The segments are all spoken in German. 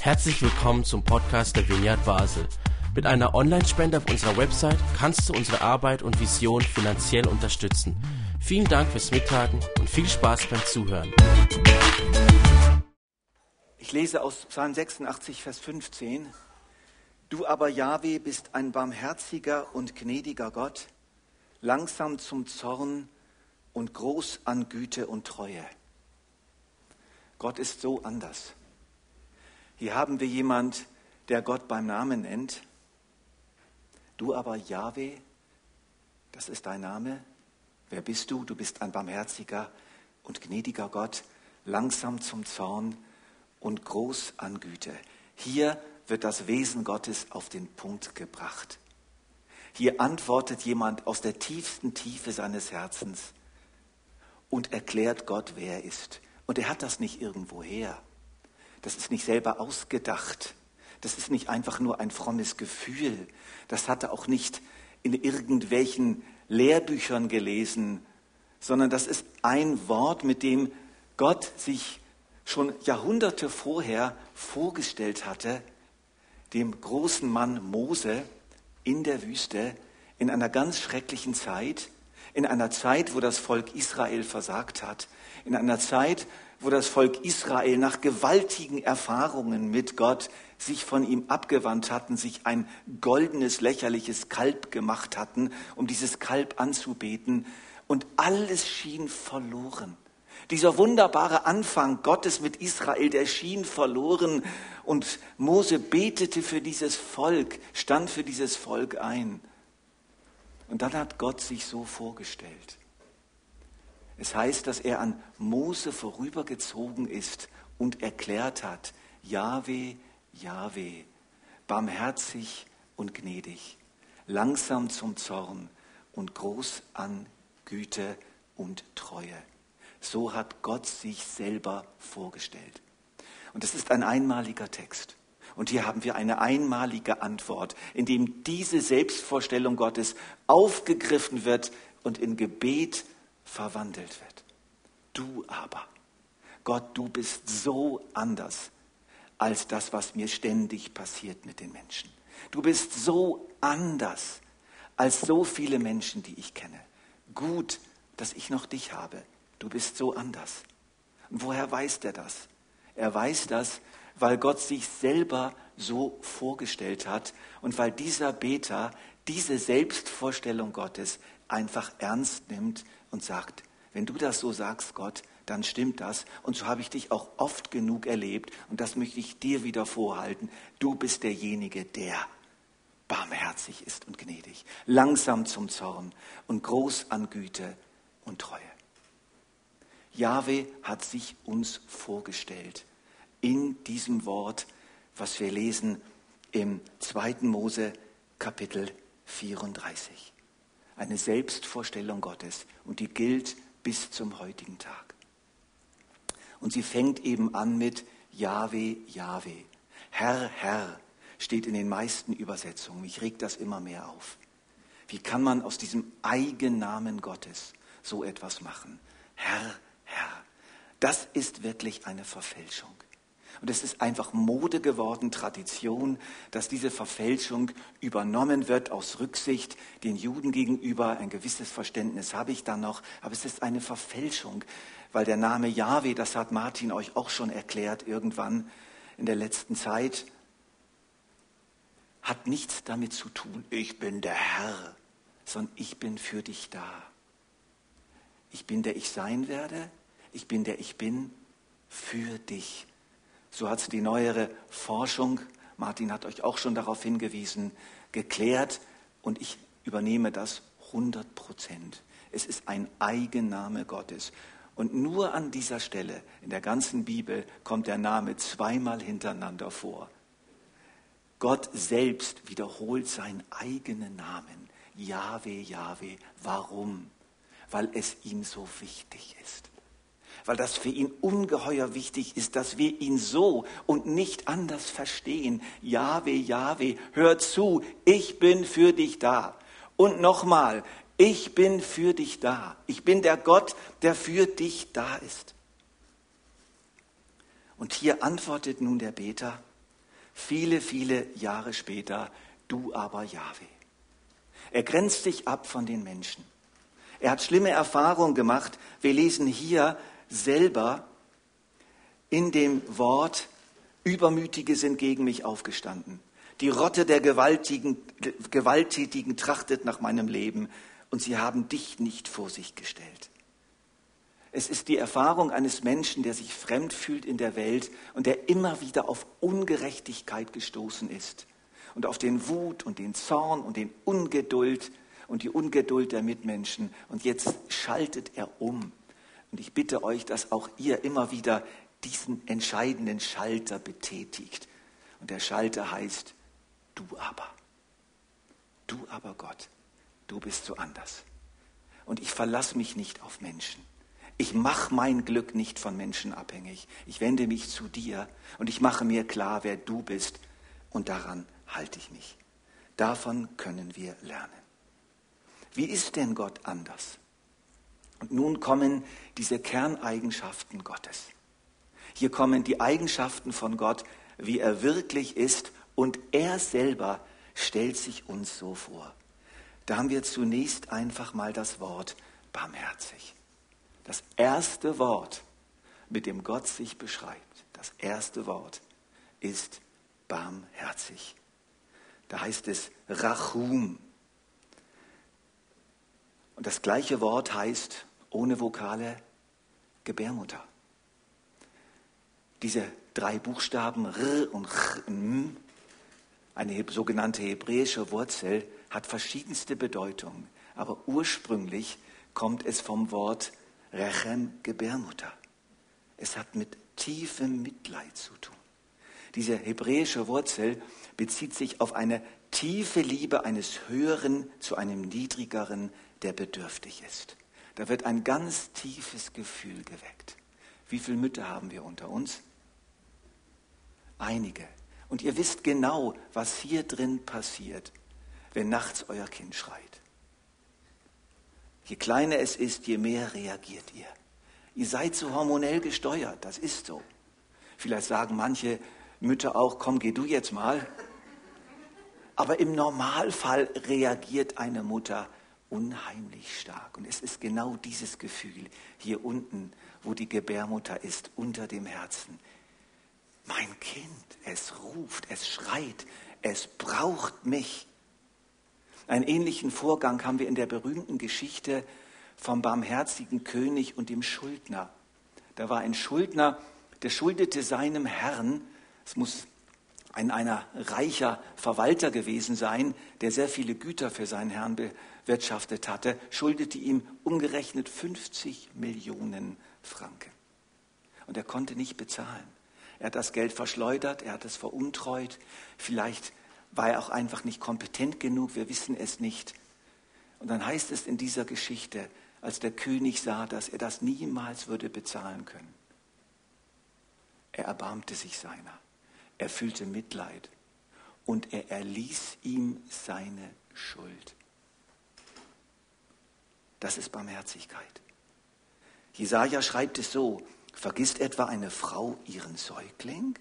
Herzlich willkommen zum Podcast der Vineyard Basel. Mit einer Online-Spende auf unserer Website kannst du unsere Arbeit und Vision finanziell unterstützen. Vielen Dank fürs Mittagen und viel Spaß beim Zuhören. Ich lese aus Psalm 86, Vers 15. Du aber, Jahwe, bist ein barmherziger und gnädiger Gott, langsam zum Zorn und groß an Güte und Treue. Gott ist so anders. Hier haben wir jemand, der Gott beim Namen nennt. Du aber, Jahwe, das ist dein Name. Wer bist du? Du bist ein barmherziger und gnädiger Gott, langsam zum Zorn und groß an Güte. Hier wird das Wesen Gottes auf den Punkt gebracht. Hier antwortet jemand aus der tiefsten Tiefe seines Herzens und erklärt Gott, wer er ist. Und er hat das nicht irgendwoher. Das ist nicht selber ausgedacht. Das ist nicht einfach nur ein frommes Gefühl. Das hat er auch nicht in irgendwelchen Lehrbüchern gelesen, sondern das ist ein Wort, mit dem Gott sich schon Jahrhunderte vorher vorgestellt hatte, dem großen Mann Mose in der Wüste, in einer ganz schrecklichen Zeit, in einer Zeit, wo das Volk Israel versagt hat, in einer Zeit, wo das Volk Israel nach gewaltigen Erfahrungen mit Gott sich von ihm abgewandt hatten, sich ein goldenes, lächerliches Kalb gemacht hatten, um dieses Kalb anzubeten. Und alles schien verloren. Dieser wunderbare Anfang Gottes mit Israel, der schien verloren. Und Mose betete für dieses Volk, stand für dieses Volk ein. Und dann hat Gott sich so vorgestellt. Es heißt, dass er an Mose vorübergezogen ist und erklärt hat, Jahwe, Jahwe, barmherzig und gnädig, langsam zum Zorn und groß an Güte und Treue. So hat Gott sich selber vorgestellt. Und es ist ein einmaliger Text. Und hier haben wir eine einmalige Antwort, in dem diese Selbstvorstellung Gottes aufgegriffen wird und in Gebet verwandelt wird. Du aber, Gott, du bist so anders als das, was mir ständig passiert mit den Menschen. Du bist so anders als so viele Menschen, die ich kenne. Gut, dass ich noch dich habe. Du bist so anders. Und woher weiß der das? Er weiß das, weil Gott sich selber so vorgestellt hat und weil dieser Beter diese Selbstvorstellung Gottes einfach ernst nimmt und sagt, wenn du das so sagst, Gott, dann stimmt das. Und so habe ich dich auch oft genug erlebt und das möchte ich dir wieder vorhalten. Du bist derjenige, der barmherzig ist und gnädig, langsam zum Zorn und groß an Güte und Treue. Jahwe hat sich uns vorgestellt in diesem Wort, was wir lesen im 2. Mose Kapitel 34. Eine Selbstvorstellung Gottes und die gilt bis zum heutigen Tag. Und sie fängt eben an mit Jahwe, Jahwe. Herr, Herr steht in den meisten Übersetzungen. Mich regt das immer mehr auf. Wie kann man aus diesem Eigennamen Gottes so etwas machen? Herr, Herr. Das ist wirklich eine Verfälschung. Und es ist einfach Mode geworden, Tradition, dass diese Verfälschung übernommen wird aus Rücksicht den Juden gegenüber. Ein gewisses Verständnis habe ich da noch, aber es ist eine Verfälschung, weil der Name Jahwe, das hat Martin euch auch schon erklärt irgendwann in der letzten Zeit, hat nichts damit zu tun, ich bin der Herr, sondern ich bin für dich da. Ich bin, der ich sein werde, ich bin, der ich bin, für dich. So hat es die neuere Forschung, Martin hat euch auch schon darauf hingewiesen, geklärt und ich übernehme das 100%. Es ist ein Eigenname Gottes. Und nur an dieser Stelle in der ganzen Bibel kommt der Name zweimal hintereinander vor. Gott selbst wiederholt seinen eigenen Namen. Jahwe, Jahwe. Warum? Weil es ihm so wichtig ist. Weil das für ihn ungeheuer wichtig ist, dass wir ihn so und nicht anders verstehen. Jahwe, Jahwe, hör zu, ich bin für dich da. Und nochmal, ich bin für dich da. Ich bin der Gott, der für dich da ist. Und hier antwortet nun der Beter, viele, viele Jahre später, du aber Jahwe. Er grenzt sich ab von den Menschen. Er hat schlimme Erfahrungen gemacht. Wir lesen hier selber in dem Wort, Übermütige sind gegen mich aufgestanden. Die Rotte der Gewalttätigen trachtet nach meinem Leben und sie haben dich nicht vor sich gestellt. Es ist die Erfahrung eines Menschen, der sich fremd fühlt in der Welt und der immer wieder auf Ungerechtigkeit gestoßen ist und auf den Wut und den Zorn und den Ungeduld und die Ungeduld der Mitmenschen. Und jetzt schaltet er um. Und ich bitte euch, dass auch ihr immer wieder diesen entscheidenden Schalter betätigt. Und der Schalter heißt, du aber Gott, du bist so anders. Und ich verlasse mich nicht auf Menschen. Ich mache mein Glück nicht von Menschen abhängig. Ich wende mich zu dir und ich mache mir klar, wer du bist. Und daran halte ich mich. Davon können wir lernen. Wie ist denn Gott anders? Und nun kommen diese Kerneigenschaften Gottes. Hier kommen die Eigenschaften von Gott, wie er wirklich ist, und er selber stellt sich uns so vor. Da haben wir zunächst einfach mal das Wort barmherzig. Das erste Wort, mit dem Gott sich beschreibt, das erste Wort ist barmherzig. Da heißt es Rachum. Und das gleiche Wort heißt, ohne Vokale, Gebärmutter. Diese drei Buchstaben, R und Ch und M, eine sogenannte hebräische Wurzel, hat verschiedenste Bedeutungen. Aber ursprünglich kommt es vom Wort Rechem, Gebärmutter. Es hat mit tiefem Mitleid zu tun. Diese hebräische Wurzel bezieht sich auf eine tiefe Liebe eines Höheren zu einem Niedrigeren, der bedürftig ist. Da wird ein ganz tiefes Gefühl geweckt. Wie viele Mütter haben wir unter uns? Einige. Und ihr wisst genau, was hier drin passiert, wenn nachts euer Kind schreit. Je kleiner es ist, je mehr reagiert ihr. Ihr seid so hormonell gesteuert, das ist so. Vielleicht sagen manche Mütter auch, komm, geh du jetzt mal. Aber im Normalfall reagiert eine Mutter unheimlich stark. Und es ist genau dieses Gefühl hier unten, wo die Gebärmutter ist, unter dem Herzen. Mein Kind, es ruft, es schreit, es braucht mich. Einen ähnlichen Vorgang haben wir in der berühmten Geschichte vom barmherzigen König und dem Schuldner. Da war ein Schuldner, der schuldete seinem Herrn, es muss ein reicher Verwalter gewesen sein, der sehr viele Güter für seinen Herrn bewirtschaftet hatte, schuldete ihm umgerechnet 50 Millionen Franken. Und er konnte nicht bezahlen. Er hat das Geld verschleudert, er hat es veruntreut, vielleicht war er auch einfach nicht kompetent genug, wir wissen es nicht. Und dann heißt es in dieser Geschichte, als der König sah, dass er das niemals würde bezahlen können. Er erbarmte sich seiner, er fühlte Mitleid und er erließ ihm seine Schuld. Das ist Barmherzigkeit. Jesaja schreibt es so, vergisst etwa eine Frau ihren Säugling,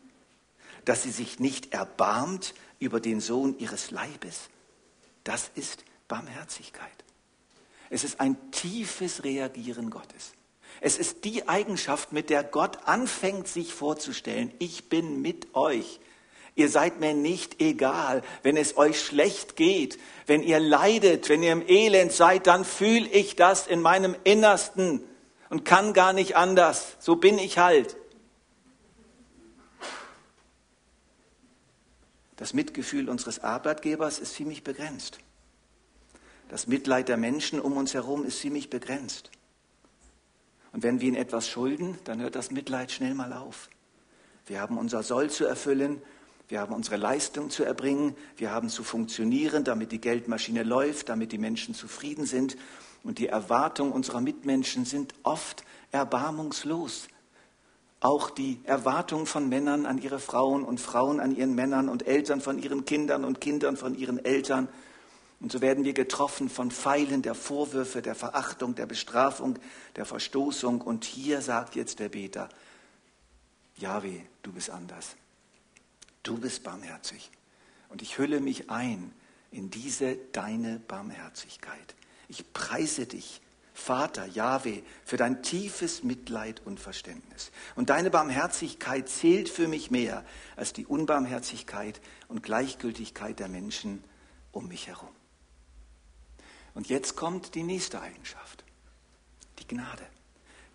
dass sie sich nicht erbarmt über den Sohn ihres Leibes? Das ist Barmherzigkeit. Es ist ein tiefes Reagieren Gottes. Es ist die Eigenschaft, mit der Gott anfängt, sich vorzustellen, ich bin mit euch. Ihr seid mir nicht egal, wenn es euch schlecht geht, wenn ihr leidet, wenn ihr im Elend seid, dann fühle ich das in meinem Innersten. Und kann gar nicht anders. So bin ich halt. Das Mitgefühl unseres Arbeitgebers ist ziemlich begrenzt. Das Mitleid der Menschen um uns herum ist ziemlich begrenzt. Und wenn wir ihnen etwas schulden, dann hört das Mitleid schnell mal auf. Wir haben unser Soll zu erfüllen, wir haben unsere Leistung zu erbringen, wir haben zu funktionieren, damit die Geldmaschine läuft, damit die Menschen zufrieden sind. Und die Erwartungen unserer Mitmenschen sind oft erbarmungslos. Auch die Erwartungen von Männern an ihre Frauen und Frauen an ihren Männern und Eltern von ihren Kindern und Kindern von ihren Eltern. Und so werden wir getroffen von Pfeilen der Vorwürfe, der Verachtung, der Bestrafung, der Verstoßung. Und hier sagt jetzt der Beter, Jahwe, du bist anders. Du bist barmherzig. Und ich hülle mich ein in diese deine Barmherzigkeit. Ich preise dich, Vater, Jahwe, für dein tiefes Mitleid und Verständnis. Und deine Barmherzigkeit zählt für mich mehr als die Unbarmherzigkeit und Gleichgültigkeit der Menschen um mich herum. Und jetzt kommt die nächste Eigenschaft, die Gnade.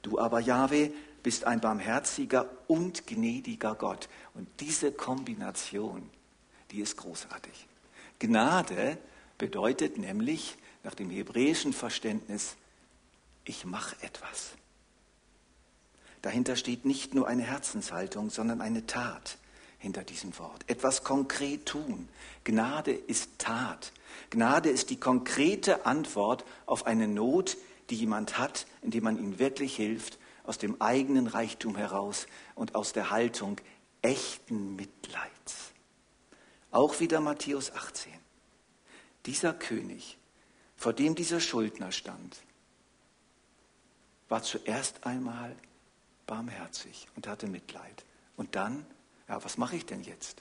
Du aber, Jahwe, bist ein barmherziger und gnädiger Gott. Und diese Kombination, die ist großartig. Gnade bedeutet nämlich, nach dem hebräischen Verständnis, ich mache etwas. Dahinter steht nicht nur eine Herzenshaltung, sondern eine Tat hinter diesem Wort. Etwas konkret tun. Gnade ist Tat. Gnade ist die konkrete Antwort auf eine Not, die jemand hat, indem man ihm wirklich hilft, aus dem eigenen Reichtum heraus und aus der Haltung echten Mitleids. Auch wieder Matthäus 18. Dieser König, vor dem dieser Schuldner stand, war zuerst einmal barmherzig und hatte Mitleid. Und dann, ja, was mache ich denn jetzt?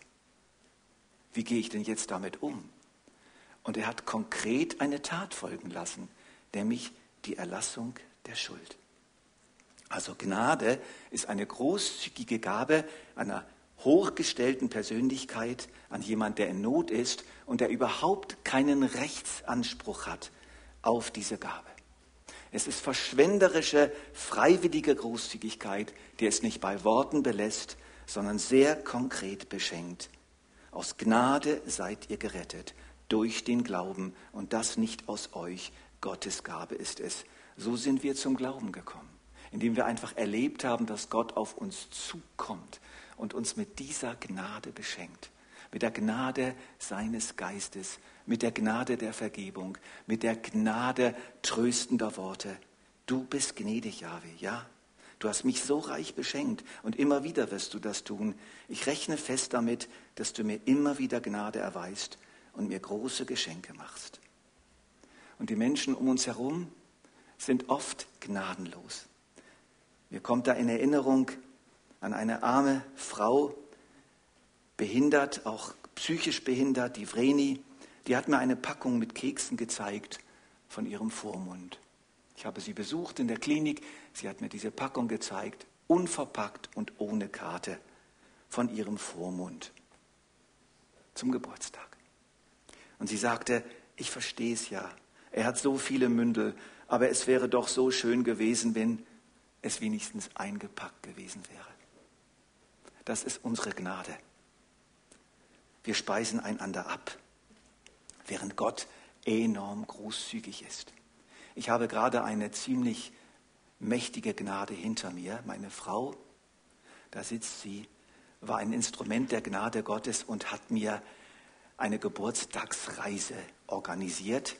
Wie gehe ich denn jetzt damit um? Und er hat konkret eine Tat folgen lassen, nämlich die Erlassung der Schuld. Also Gnade ist eine großzügige Gabe einer hochgestellten Persönlichkeit an jemanden, der in Not ist und der überhaupt keinen Rechtsanspruch hat auf diese Gabe. Es ist verschwenderische, freiwillige Großzügigkeit, die es nicht bei Worten belässt, sondern sehr konkret beschenkt. Aus Gnade seid ihr gerettet, durch den Glauben, und das nicht aus euch, Gottes Gabe ist es. So sind wir zum Glauben gekommen, indem wir einfach erlebt haben, dass Gott auf uns zukommt und uns mit dieser Gnade beschenkt. Mit der Gnade seines Geistes, mit der Gnade der Vergebung, mit der Gnade tröstender Worte. Du bist gnädig, Jahwe, ja. Du hast mich so reich beschenkt und immer wieder wirst du das tun. Ich rechne fest damit, dass du mir immer wieder Gnade erweist und mir große Geschenke machst. Und die Menschen um uns herum sind oft gnadenlos. Mir kommt da in Erinnerung an eine arme Frau, behindert, auch psychisch behindert, die Vreni, die hat mir eine Packung mit Keksen gezeigt von ihrem Vormund. Ich habe sie besucht in der Klinik, sie hat mir diese Packung gezeigt, unverpackt und ohne Karte, von ihrem Vormund zum Geburtstag. Und sie sagte, ich verstehe es ja, er hat so viele Mündel, aber es wäre doch so schön gewesen, wenn es wenigstens eingepackt gewesen wäre. Das ist unsere Gnade. Wir speisen einander ab, während Gott enorm großzügig ist. Ich habe gerade eine ziemlich mächtige Gnade hinter mir. Meine Frau, da sitzt sie, war ein Instrument der Gnade Gottes und hat mir eine Geburtstagsreise organisiert.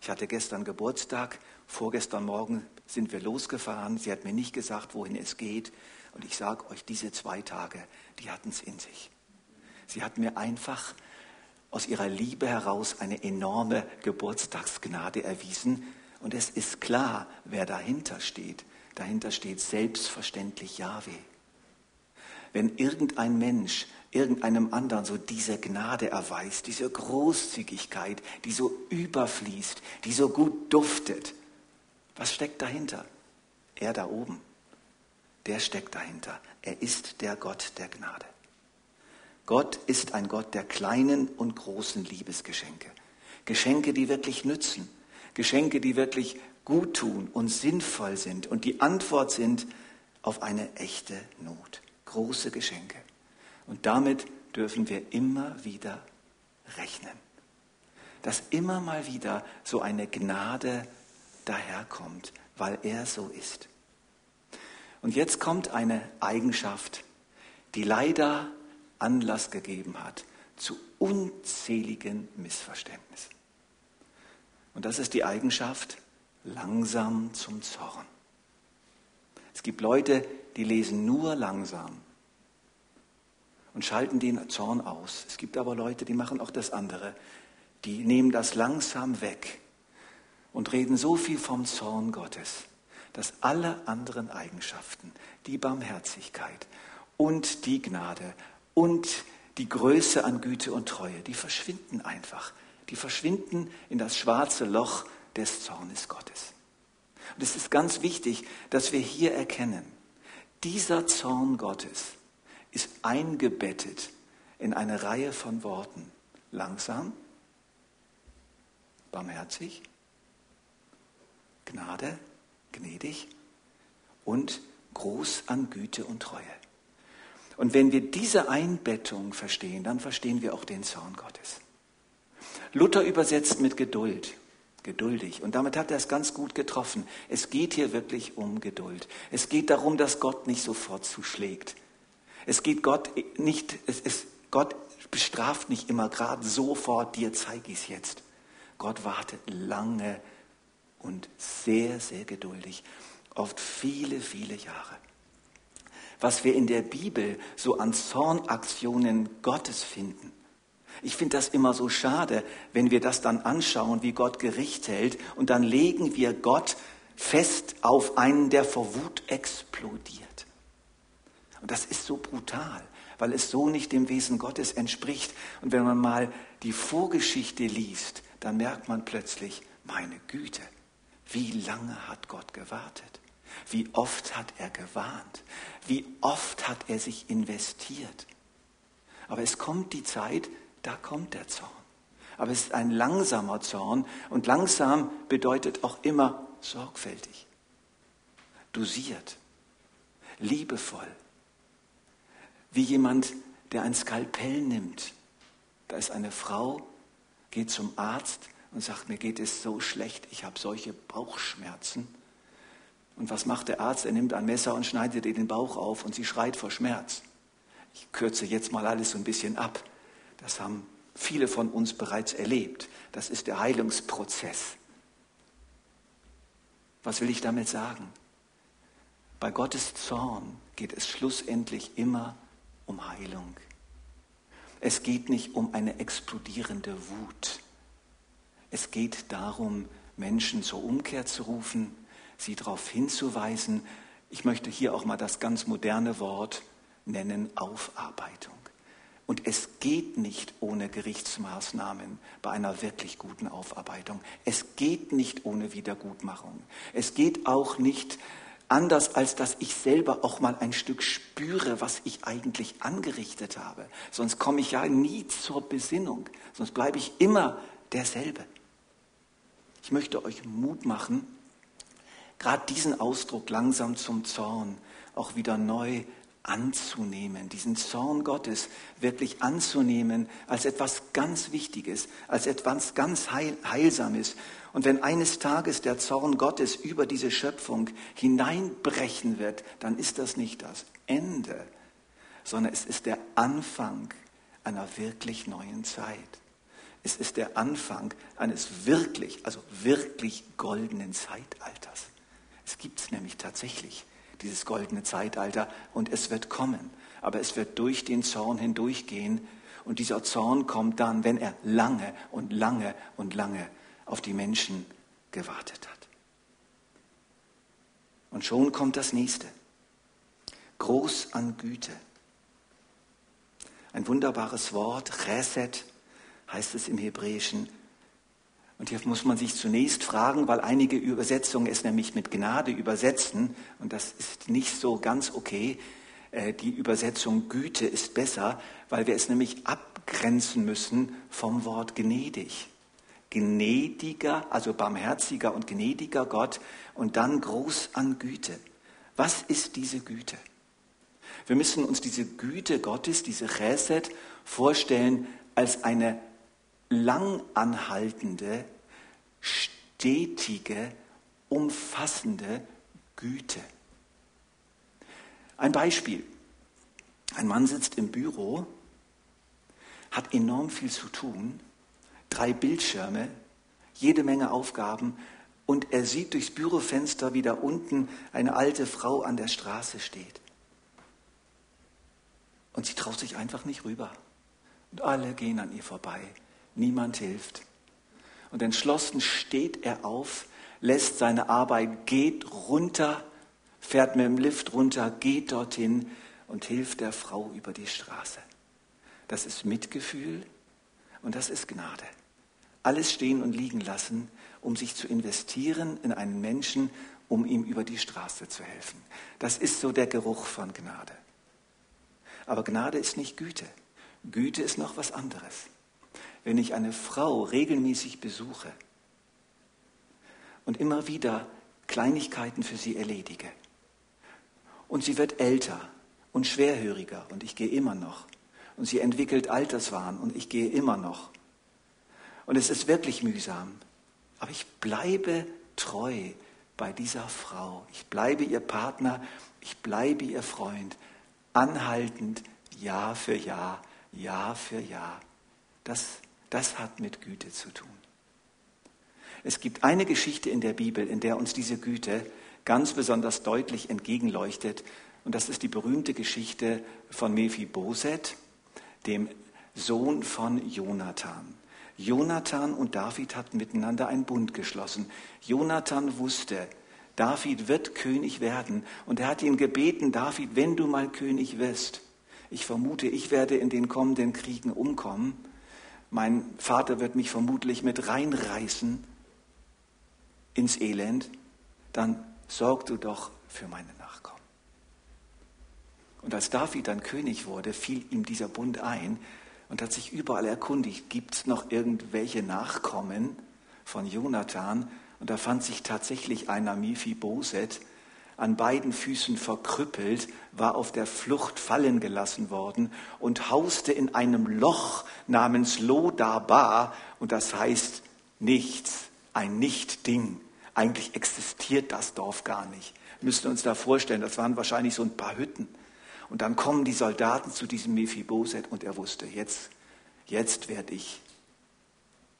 Ich hatte gestern Geburtstag, vorgestern Morgen sind wir losgefahren. Sie hat mir nicht gesagt, wohin es geht. Und ich sage euch, diese 2 Tage, die hatten es in sich. Sie hat mir einfach aus ihrer Liebe heraus eine enorme Geburtstagsgnade erwiesen. Und es ist klar, wer dahinter steht. Dahinter steht selbstverständlich Jahwe. Wenn irgendein Mensch irgendeinem anderen so diese Gnade erweist, diese Großzügigkeit, die so überfließt, die so gut duftet, was steckt dahinter? Er da oben, der steckt dahinter. Er ist der Gott der Gnade. Gott ist ein Gott der kleinen und großen Liebesgeschenke. Geschenke, die wirklich nützen. Geschenke, die wirklich gut tun und sinnvoll sind und die Antwort sind auf eine echte Not. Große Geschenke. Und damit dürfen wir immer wieder rechnen. Dass immer mal wieder so eine Gnade daherkommt, weil er so ist. Und jetzt kommt eine Eigenschaft, die leider Anlass gegeben hat zu unzähligen Missverständnissen. Und das ist die Eigenschaft langsam zum Zorn. Es gibt Leute, die lesen nur langsam und schalten den Zorn aus. Es gibt aber Leute, die machen auch das andere. Die nehmen das langsam weg und reden so viel vom Zorn Gottes, dass alle anderen Eigenschaften, die Barmherzigkeit und die Gnade und die Größe an Güte und Treue, die verschwinden einfach. Die verschwinden in das schwarze Loch des Zornes Gottes. Und es ist ganz wichtig, dass wir hier erkennen, dieser Zorn Gottes ist eingebettet in eine Reihe von Worten. Langsam, barmherzig, Gnade, gnädig und groß an Güte und Treue. Und wenn wir diese Einbettung verstehen, dann verstehen wir auch den Zorn Gottes. Luther übersetzt mit Geduld, geduldig. Und damit hat er es ganz gut getroffen. Es geht hier wirklich um Geduld. Es geht darum, dass Gott nicht sofort zuschlägt. Gott bestraft nicht immer gerade sofort, dir zeige ich es jetzt. Gott wartet lange und sehr, sehr geduldig, oft viele, viele Jahre. Was wir in der Bibel so an Zornaktionen Gottes finden. Ich finde das immer so schade, wenn wir das dann anschauen, wie Gott Gericht hält, und dann legen wir Gott fest auf einen, der vor Wut explodiert. Und das ist so brutal, weil es so nicht dem Wesen Gottes entspricht. Und wenn man mal die Vorgeschichte liest, dann merkt man plötzlich, meine Güte, wie lange hat Gott gewartet? Wie oft hat er gewarnt? Wie oft hat er sich investiert? Aber es kommt die Zeit, da kommt der Zorn. Aber es ist ein langsamer Zorn, und langsam bedeutet auch immer sorgfältig, dosiert, liebevoll. Wie jemand, der ein Skalpell nimmt. Da ist eine Frau, geht zum Arzt und sagt, mir geht es so schlecht, ich habe solche Bauchschmerzen. Und was macht der Arzt? Er nimmt ein Messer und schneidet ihr den Bauch auf, und sie schreit vor Schmerz. Ich kürze jetzt mal alles so ein bisschen ab. Das haben viele von uns bereits erlebt. Das ist der Heilungsprozess. Was will ich damit sagen? Bei Gottes Zorn geht es schlussendlich immer um Heilung. Es geht nicht um eine explodierende Wut. Es geht darum, Menschen zur Umkehr zu rufen, sie darauf hinzuweisen. Ich möchte hier auch mal das ganz moderne Wort nennen, Aufarbeitung. Und es geht nicht ohne Gerichtsmaßnahmen bei einer wirklich guten Aufarbeitung. Es geht nicht ohne Wiedergutmachung. Es geht auch nicht anders, als dass ich selber auch mal ein Stück spüre, was ich eigentlich angerichtet habe. Sonst komme ich ja nie zur Besinnung. Sonst bleibe ich immer derselbe. Ich möchte euch Mut machen, gerade diesen Ausdruck langsam zum Zorn auch wieder neu anzunehmen, diesen Zorn Gottes wirklich anzunehmen als etwas ganz Wichtiges, als etwas ganz Heilsames. Und wenn eines Tages der Zorn Gottes über diese Schöpfung hineinbrechen wird, dann ist das nicht das Ende, sondern es ist der Anfang einer wirklich neuen Zeit. Es ist der Anfang eines wirklich goldenen Zeitalters. Es gibt es nämlich tatsächlich, dieses goldene Zeitalter, und es wird kommen. Aber es wird durch den Zorn hindurchgehen, und dieser Zorn kommt dann, wenn er lange und lange und lange auf die Menschen gewartet hat. Und schon kommt das Nächste. Groß an Güte. Ein wunderbares Wort, Chesed, heißt es im Hebräischen. Und hier muss man sich zunächst fragen, weil einige Übersetzungen es nämlich mit Gnade übersetzen, und das ist nicht so ganz okay. Die Übersetzung Güte ist besser, weil wir es nämlich abgrenzen müssen vom Wort gnädig. Gnädiger, also barmherziger und gnädiger Gott, und dann groß an Güte. Was ist diese Güte? Wir müssen uns diese Güte Gottes, diese Chesed, vorstellen als eine langanhaltende, stetige, umfassende Güte. Ein Beispiel. Ein Mann sitzt im Büro, hat enorm viel zu tun, 3 Bildschirme, jede Menge Aufgaben, und er sieht durchs Bürofenster, wie da unten eine alte Frau an der Straße steht. Und sie traut sich einfach nicht rüber. Und alle gehen an ihr vorbei. Niemand hilft. Und entschlossen steht er auf, lässt seine Arbeit, geht runter, fährt mit dem Lift runter, geht dorthin und hilft der Frau über die Straße. Das ist Mitgefühl und das ist Gnade. Alles stehen und liegen lassen, um sich zu investieren in einen Menschen, um ihm über die Straße zu helfen. Das ist so der Geruch von Gnade. Aber Gnade ist nicht Güte. Güte ist noch was anderes. Wenn ich eine Frau regelmäßig besuche und immer wieder Kleinigkeiten für sie erledige und sie wird älter und schwerhöriger und ich gehe immer noch und sie entwickelt Alterswahn und ich gehe immer noch und es ist wirklich mühsam, aber ich bleibe treu bei dieser Frau, ich bleibe ihr Partner, ich bleibe ihr Freund, anhaltend, Jahr für Jahr, Jahr für Jahr. Das hat mit Güte zu tun. Es gibt eine Geschichte in der Bibel, in der uns diese Güte ganz besonders deutlich entgegenleuchtet. Und das ist die berühmte Geschichte von Mephiboset, dem Sohn von Jonathan. Jonathan und David hatten miteinander einen Bund geschlossen. Jonathan wusste, David wird König werden. Und er hat ihn gebeten, David, wenn du mal König wirst, ich vermute, ich werde in den kommenden Kriegen umkommen. Mein Vater wird mich vermutlich mit reinreißen ins Elend. Dann sorg du doch für meine Nachkommen. Und als David dann König wurde, fiel ihm dieser Bund ein und hat sich überall erkundigt, gibt es noch irgendwelche Nachkommen von Jonathan? Und da fand sich tatsächlich einer, Mephiboset, an beiden Füßen verkrüppelt, war auf der Flucht fallen gelassen worden und hauste in einem Loch namens Lodabar. Und das heißt nichts, ein Nichtding. Eigentlich existiert das Dorf gar nicht. Wir müssen uns da vorstellen, das waren wahrscheinlich so ein paar Hütten. Und dann kommen die Soldaten zu diesem Mephiboset und er wusste, jetzt werde ich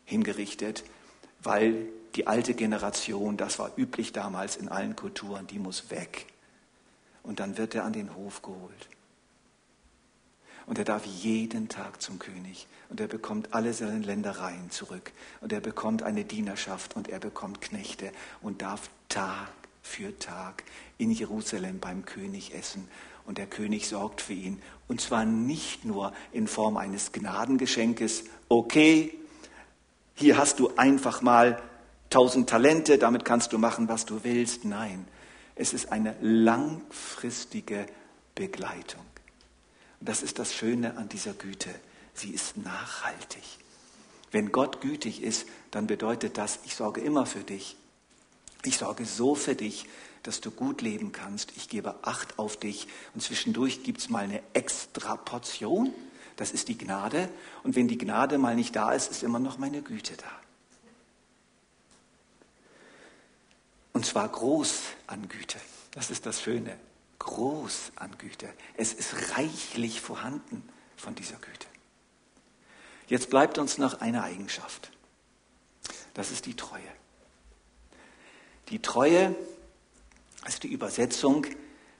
hingerichtet, weil die alte Generation, das war üblich damals in allen Kulturen, die muss weg. Und dann wird er an den Hof geholt. Und er darf jeden Tag zum König. Und er bekommt alle seine Ländereien zurück. Und er bekommt eine Dienerschaft und er bekommt Knechte und darf Tag für Tag in Jerusalem beim König essen. Und der König sorgt für ihn. Und zwar nicht nur in Form eines Gnadengeschenkes. Okay, hier hast du einfach mal 1000 Talente, damit kannst du machen, was du willst. Nein, es ist eine langfristige Begleitung. Und das ist das Schöne an dieser Güte. Sie ist nachhaltig. Wenn Gott gütig ist, dann bedeutet das, ich sorge immer für dich. Ich sorge so für dich, dass du gut leben kannst. Ich gebe Acht auf dich. Und zwischendurch gibt es mal eine extra Portion. Das ist die Gnade. Und wenn die Gnade mal nicht da ist, ist immer noch meine Güte da. Und zwar groß an Güte. Das ist das Schöne. Groß an Güte. Es ist reichlich vorhanden von dieser Güte. Jetzt bleibt uns noch eine Eigenschaft. Das ist die Treue. Die Treue ist die Übersetzung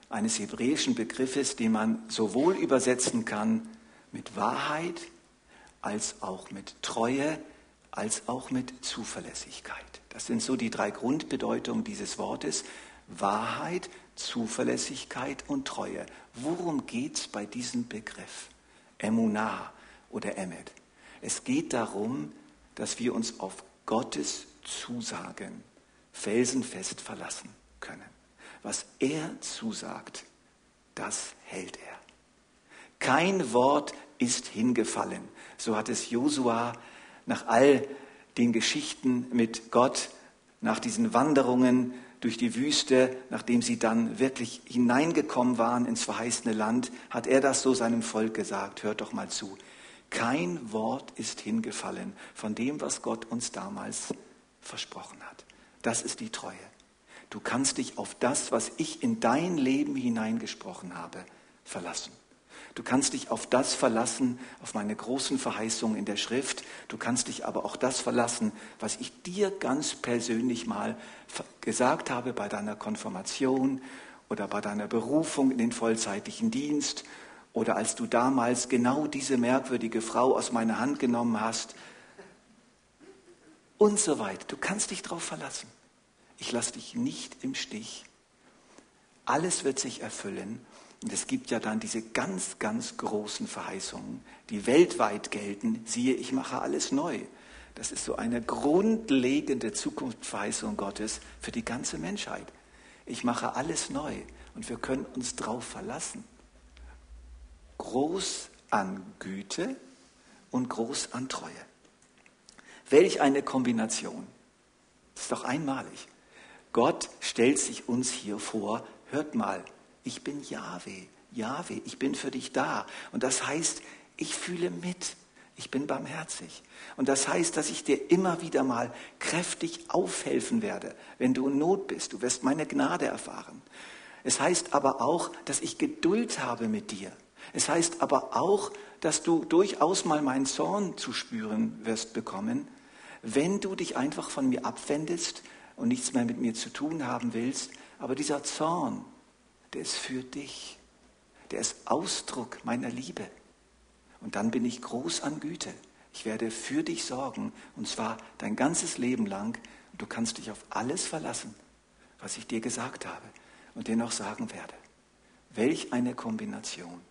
eines hebräischen Begriffes, den man sowohl übersetzen kann mit Wahrheit, als auch mit Treue, als auch mit Zuverlässigkeit. Das sind so die drei Grundbedeutungen dieses Wortes. Wahrheit, Zuverlässigkeit und Treue. Worum geht es bei diesem Begriff? Emunah oder Emet. Es geht darum, dass wir uns auf Gottes Zusagen felsenfest verlassen können. Was er zusagt, das hält er. Kein Wort ist hingefallen. So hat es Josua nach all den Geschichten mit Gott, nach diesen Wanderungen durch die Wüste, nachdem sie dann wirklich hineingekommen waren ins verheißene Land, hat er das so seinem Volk gesagt. Hört doch mal zu. Kein Wort ist hingefallen von dem, was Gott uns damals versprochen hat. Das ist die Treue. Du kannst dich auf das, was ich in dein Leben hineingesprochen habe, verlassen. Du kannst dich auf das verlassen, auf meine großen Verheißungen in der Schrift. Du kannst dich aber auch das verlassen, was ich dir ganz persönlich mal gesagt habe bei deiner Konfirmation oder bei deiner Berufung in den vollzeitlichen Dienst oder als du damals genau diese merkwürdige Frau aus meiner Hand genommen hast und so weiter. Du kannst dich darauf verlassen. Ich lasse dich nicht im Stich. Alles wird sich erfüllen. Und es gibt ja dann diese ganz, ganz großen Verheißungen, die weltweit gelten. Siehe, ich mache alles neu. Das ist so eine grundlegende Zukunftsverheißung Gottes für die ganze Menschheit. Ich mache alles neu und wir können uns drauf verlassen. Groß an Güte und groß an Treue. Welch eine Kombination. Das ist doch einmalig. Gott stellt sich uns hier vor, hört mal, ich bin Jahwe, Jahwe, ich bin für dich da. Und das heißt, ich fühle mit, ich bin barmherzig. Und das heißt, dass ich dir immer wieder mal kräftig aufhelfen werde, wenn du in Not bist. Du wirst meine Gnade erfahren. Es heißt aber auch, dass ich Geduld habe mit dir. Es heißt aber auch, dass du durchaus mal meinen Zorn zu spüren wirst bekommen, wenn du dich einfach von mir abwendest und nichts mehr mit mir zu tun haben willst. Aber dieser Zorn, der ist für dich. Der ist Ausdruck meiner Liebe. Und dann bin ich groß an Güte. Ich werde für dich sorgen, und zwar dein ganzes Leben lang. Du kannst dich auf alles verlassen, was ich dir gesagt habe und dir noch sagen werde. Welch eine Kombination.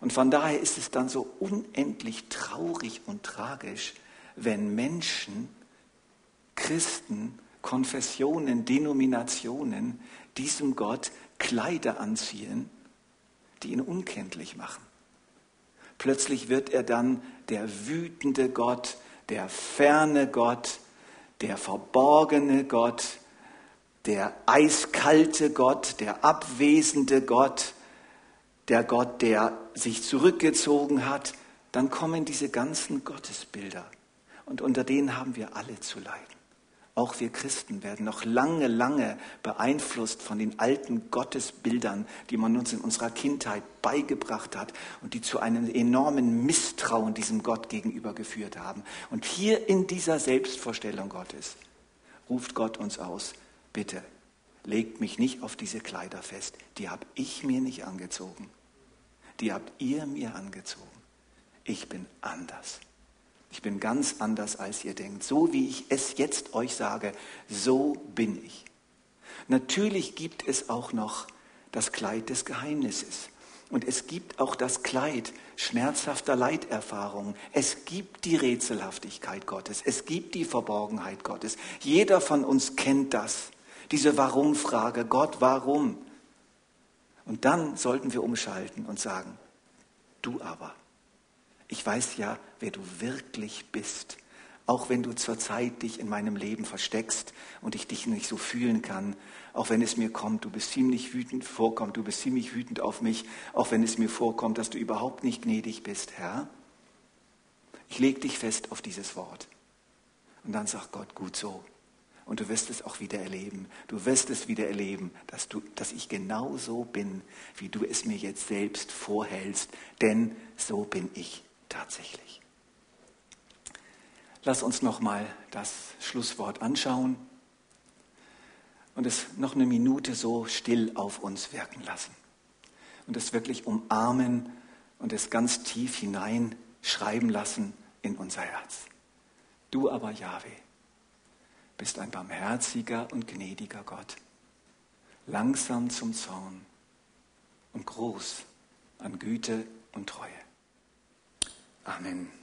Und von daher ist es dann so unendlich traurig und tragisch, wenn Menschen, Christen, Konfessionen, Denominationen diesem Gott Kleider anziehen, die ihn unkenntlich machen. Plötzlich wird er dann der wütende Gott, der ferne Gott, der verborgene Gott, der eiskalte Gott, der abwesende Gott, der sich zurückgezogen hat. Dann kommen diese ganzen Gottesbilder. Und unter denen haben wir alle zu leiden. Auch wir Christen werden noch lange, lange beeinflusst von den alten Gottesbildern, die man uns in unserer Kindheit beigebracht hat und die zu einem enormen Misstrauen diesem Gott gegenüber geführt haben. Und hier in dieser Selbstvorstellung Gottes ruft Gott uns aus, bitte, legt mich nicht auf diese Kleider fest, die habe ich mir nicht angezogen, die habt ihr mir angezogen. Ich bin anders. Ich bin ganz anders, als ihr denkt. So wie ich es jetzt euch sage, so bin ich. Natürlich gibt es auch noch das Kleid des Geheimnisses. Und es gibt auch das Kleid schmerzhafter Leiterfahrungen. Es gibt die Rätselhaftigkeit Gottes. Es gibt die Verborgenheit Gottes. Jeder von uns kennt das. Diese Warum-Frage. Gott, warum? Und dann sollten wir umschalten und sagen, du aber. Ich weiß ja, wer du wirklich bist, auch wenn du zurzeit dich in meinem Leben versteckst und ich dich nicht so fühlen kann, auch wenn es mir kommt, du bist ziemlich wütend auf mich, auch wenn es mir vorkommt, dass du überhaupt nicht gnädig bist, Herr. Ich lege dich fest auf dieses Wort. Und dann sagt Gott, gut so. Und du wirst es auch wieder erleben. Du wirst es wieder erleben, dass ich genau so bin, wie du es mir jetzt selbst vorhältst. Denn so bin ich. Tatsächlich. Lass uns nochmal das Schlusswort anschauen und es noch eine Minute so still auf uns wirken lassen und es wirklich umarmen und es ganz tief hinein schreiben lassen in unser Herz. Du aber, Jahwe, bist ein barmherziger und gnädiger Gott, langsam zum Zorn und groß an Güte und Treue. Amen.